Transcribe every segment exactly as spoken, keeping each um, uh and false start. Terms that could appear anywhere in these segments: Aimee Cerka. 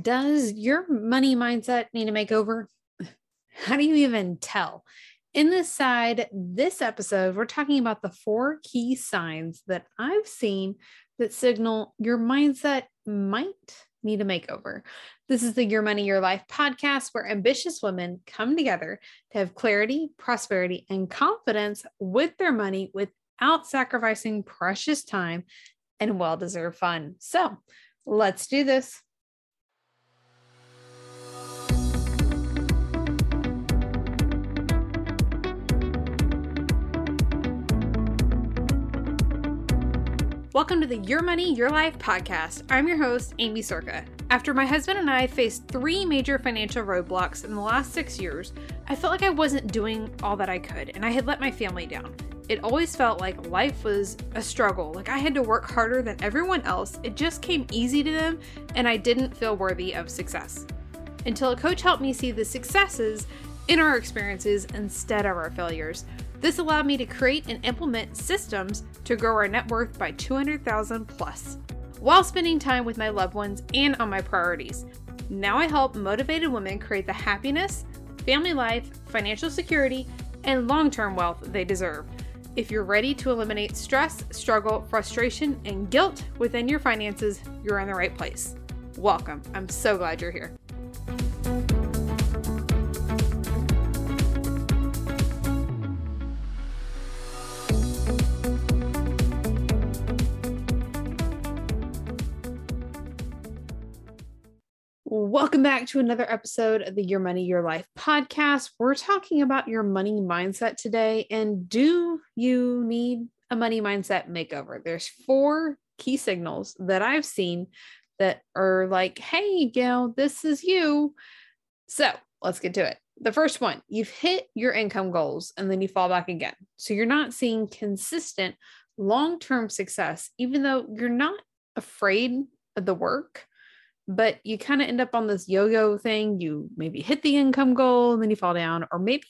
does your money mindset need a makeover? How do you even tell? In this side, this episode, we're talking about the four key signs that I've seen that signal your mindset might need a makeover. This is the Your Money, Your Life podcast, where ambitious women come together to have clarity, prosperity, and confidence with their money without sacrificing precious time and well-deserved fun. So let's do this. Welcome to the Your Money, Your Life podcast. I'm your host, Aimee Cerka. After my husband and I faced three major financial roadblocks in the last six years, I felt like I wasn't doing all that I could, and I had let my family down. It always felt like life was a struggle, like I had to work harder than everyone else. It just came easy to them, and I didn't feel worthy of success. Until a coach helped me see the successes in our experiences instead of our failures. This allowed me to create and implement systems to grow our net worth by two hundred thousand dollars plus, while spending time with my loved ones and on my priorities. Now I help motivated women create the happiness, family life, financial security, and long-term wealth they deserve. If you're ready to eliminate stress, struggle, frustration, and guilt within your finances, you're in the right place. Welcome. I'm so glad you're here. Welcome back to another episode of the Your Money, Your Life podcast. We're talking about your money mindset today. And do you need a money mindset makeover? There's four key signals that I've seen that are like, hey, gal, this is you. So let's get to it. The first one, you've hit your income goals and then you fall back again. So you're not seeing consistent long-term success, even though you're not afraid of the work. But you kind of end up on this yo-yo thing. You maybe hit the income goal and then you fall down, or maybe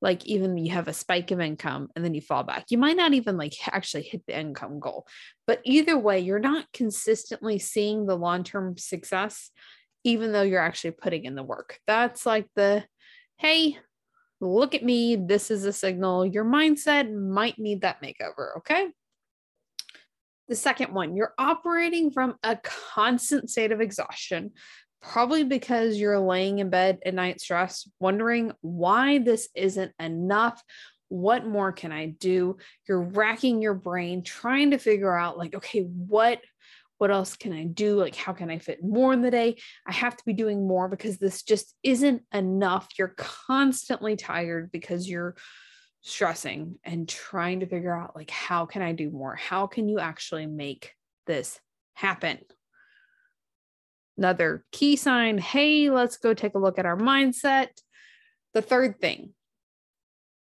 like even you have a spike of income and then you fall back. You might not even like actually hit the income goal, but either way, you're not consistently seeing the long-term success, even though you're actually putting in the work. That's like the, hey, look at me. This is a signal. Your mindset might need that makeover. Okay. The second one, you're operating from a constant state of exhaustion, probably because you're laying in bed at night stressed, wondering why this isn't enough. What more can I do? You're racking your brain, trying to figure out like, okay, what, what else can I do? Like, how can I fit more in the day? I have to be doing more because this just isn't enough. You're constantly tired because you're stressing and trying to figure out like, how can I do more? How can you actually make this happen? Another key sign, hey, let's go take a look at our mindset. The third thing,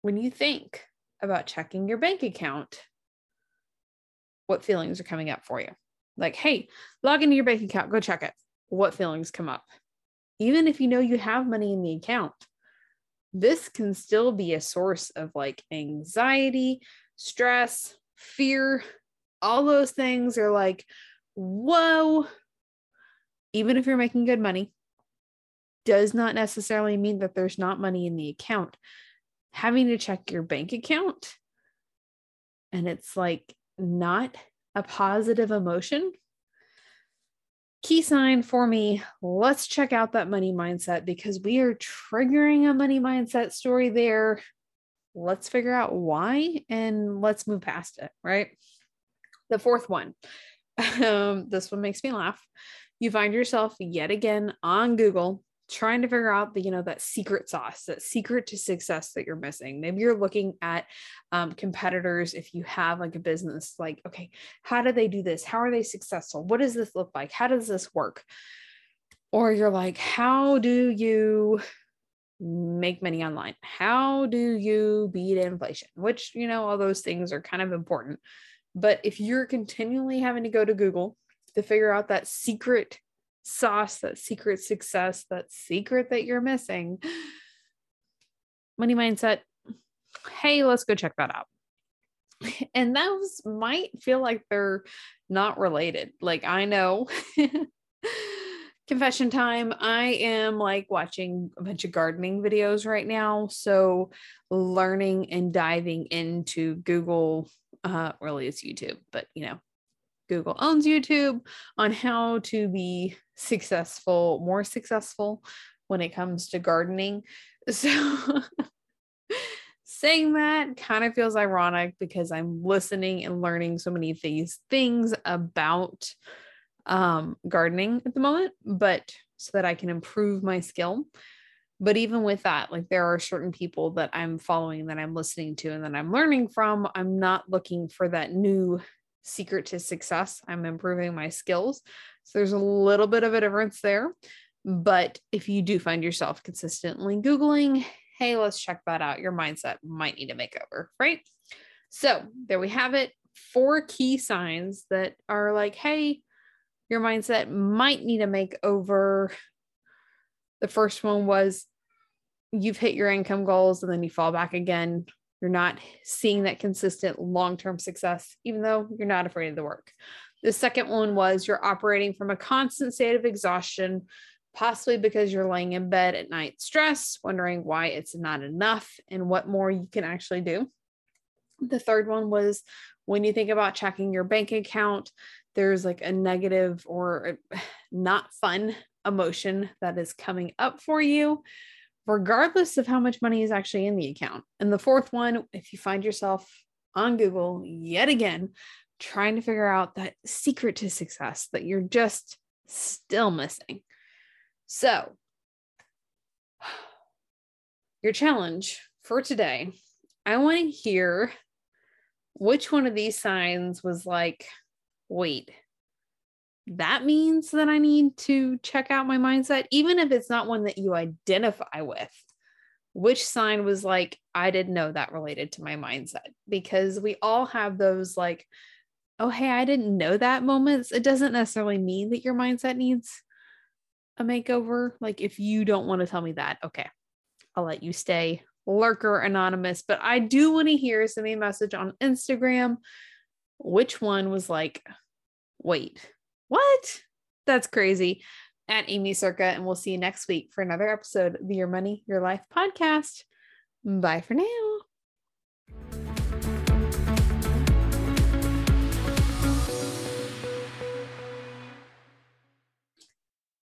when you think about checking your bank account, what feelings are coming up for you? Like, hey, log into your bank account, go check it. What feelings come up? Even if you know you have money in the account, this can still be a source of like anxiety, stress, fear. All those things are like, whoa, even if you're making good money, does not necessarily mean that there's not money in the account. Having to check your bank account and it's like not a positive emotion. Key sign for me, let's check out that money mindset because we are triggering a money mindset story there. Let's figure out why and let's move past it, right? The fourth one, um, this one makes me laugh. You find yourself yet again on Google trying to figure out the, you know, that secret sauce, that secret to success that you're missing. Maybe you're looking at um, competitors. If you have like a business, like, okay, how do they do this? How are they successful? What does this look like? How does this work? Or you're like, how do you make money online? How do you beat inflation? Which, you know, all those things are kind of important, but if you're continually having to go to Google to figure out that secret sauce, that secret success, that secret that you're missing. Money mindset. Hey, let's go check that out. And those might feel like they're not related. Like I know confession time. I am like watching a bunch of gardening videos right now. So learning and diving into Google, uh, really it's YouTube, but you know, Google owns YouTube, on how to be successful, more successful when it comes to gardening. So saying that kind of feels ironic because I'm listening and learning so many of these things about um, gardening at the moment, but so that I can improve my skill. But even with that, like there are certain people that I'm following, that I'm listening to, and that I'm learning from. I'm not looking for that new secret to success. I'm improving my skills. So there's a little bit of a difference there. But if you do find yourself consistently Googling, hey, let's check that out, your mindset might need a makeover, right? So there we have it. Four key signs that are like, hey, your mindset might need a makeover. The first one was you've hit your income goals and then you fall back again. You're not seeing that consistent long-term success, even though you're not afraid of the work. The second one was you're operating from a constant state of exhaustion, possibly because you're laying in bed at night stressed, wondering why it's not enough and what more you can actually do. The third one was when you think about checking your bank account, there's like a negative or not fun emotion that is coming up for you, regardless of how much money is actually in the account. And the fourth one, if you find yourself on Google yet again, trying to figure out that secret to success that you're just still missing. So your challenge for today, I want to hear which one of these signs was like, wait, that means that I need to check out my mindset, even if it's not one that you identify with. Which sign was like, I didn't know that related to my mindset? Because we all have those like, oh, hey, I didn't know that moments. It doesn't necessarily mean that your mindset needs a makeover. Like if you don't want to tell me that, okay, I'll let you stay lurker anonymous, but I do want to hear, send me a message on Instagram. Which one was like, wait, what? That's crazy. At Aimee Cerka, and we'll see you next week for another episode of the Your Money, Your Life podcast. Bye for now.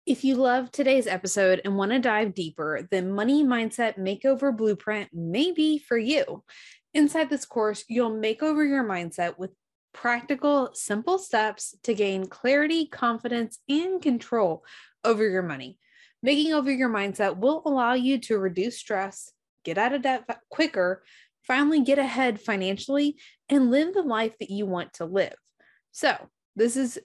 If you loved today's episode and want to dive deeper, the Money Mindset Makeover Blueprint may be for you. Inside this course, you'll make over your mindset with practical, simple steps to gain clarity, confidence, and control over your money. Making over your mindset will allow you to reduce stress, get out of debt quicker, finally get ahead financially, and live the life that you want to live. So this is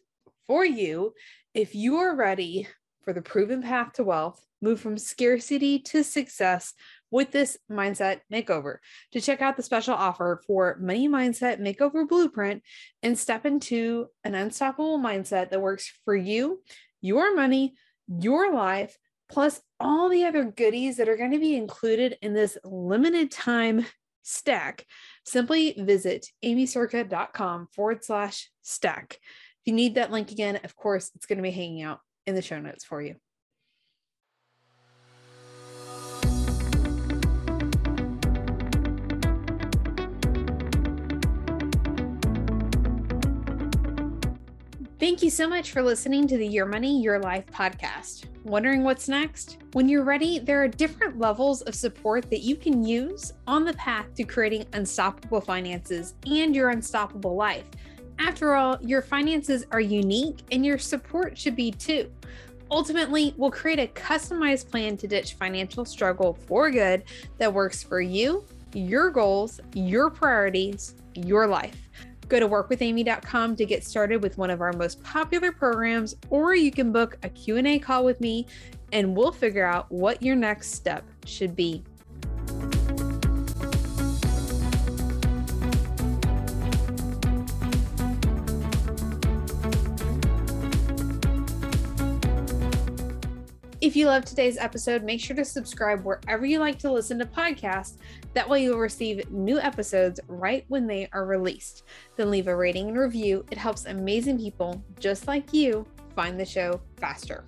for you if you are ready for the proven path to wealth, move from scarcity to success with this mindset makeover. To check out the special offer for Money Mindset Makeover Blueprint and step into an unstoppable mindset that works for you, your money, your life, plus all the other goodies that are going to be included in this limited time stack, simply visit aimee cerka dot com forward slash stack. If you need that link again, of course, it's going to be hanging out in the show notes for you. Thank you so much for listening to the Your Money, Your Life podcast. Wondering what's next? When you're ready, there are different levels of support that you can use on the path to creating unstoppable finances and your unstoppable life. After all, your finances are unique and your support should be too. Ultimately, we'll create a customized plan to ditch financial struggle for good that works for you, your goals, your priorities, your life. Go to work with aimee dot com to get started with one of our most popular programs, or you can book a Q and A call with me and we'll figure out what your next step should be. If you love today's episode, make sure to subscribe wherever you like to listen to podcasts. That way you'll receive new episodes right when they are released. Then leave a rating and review. It helps amazing people just like you find the show faster.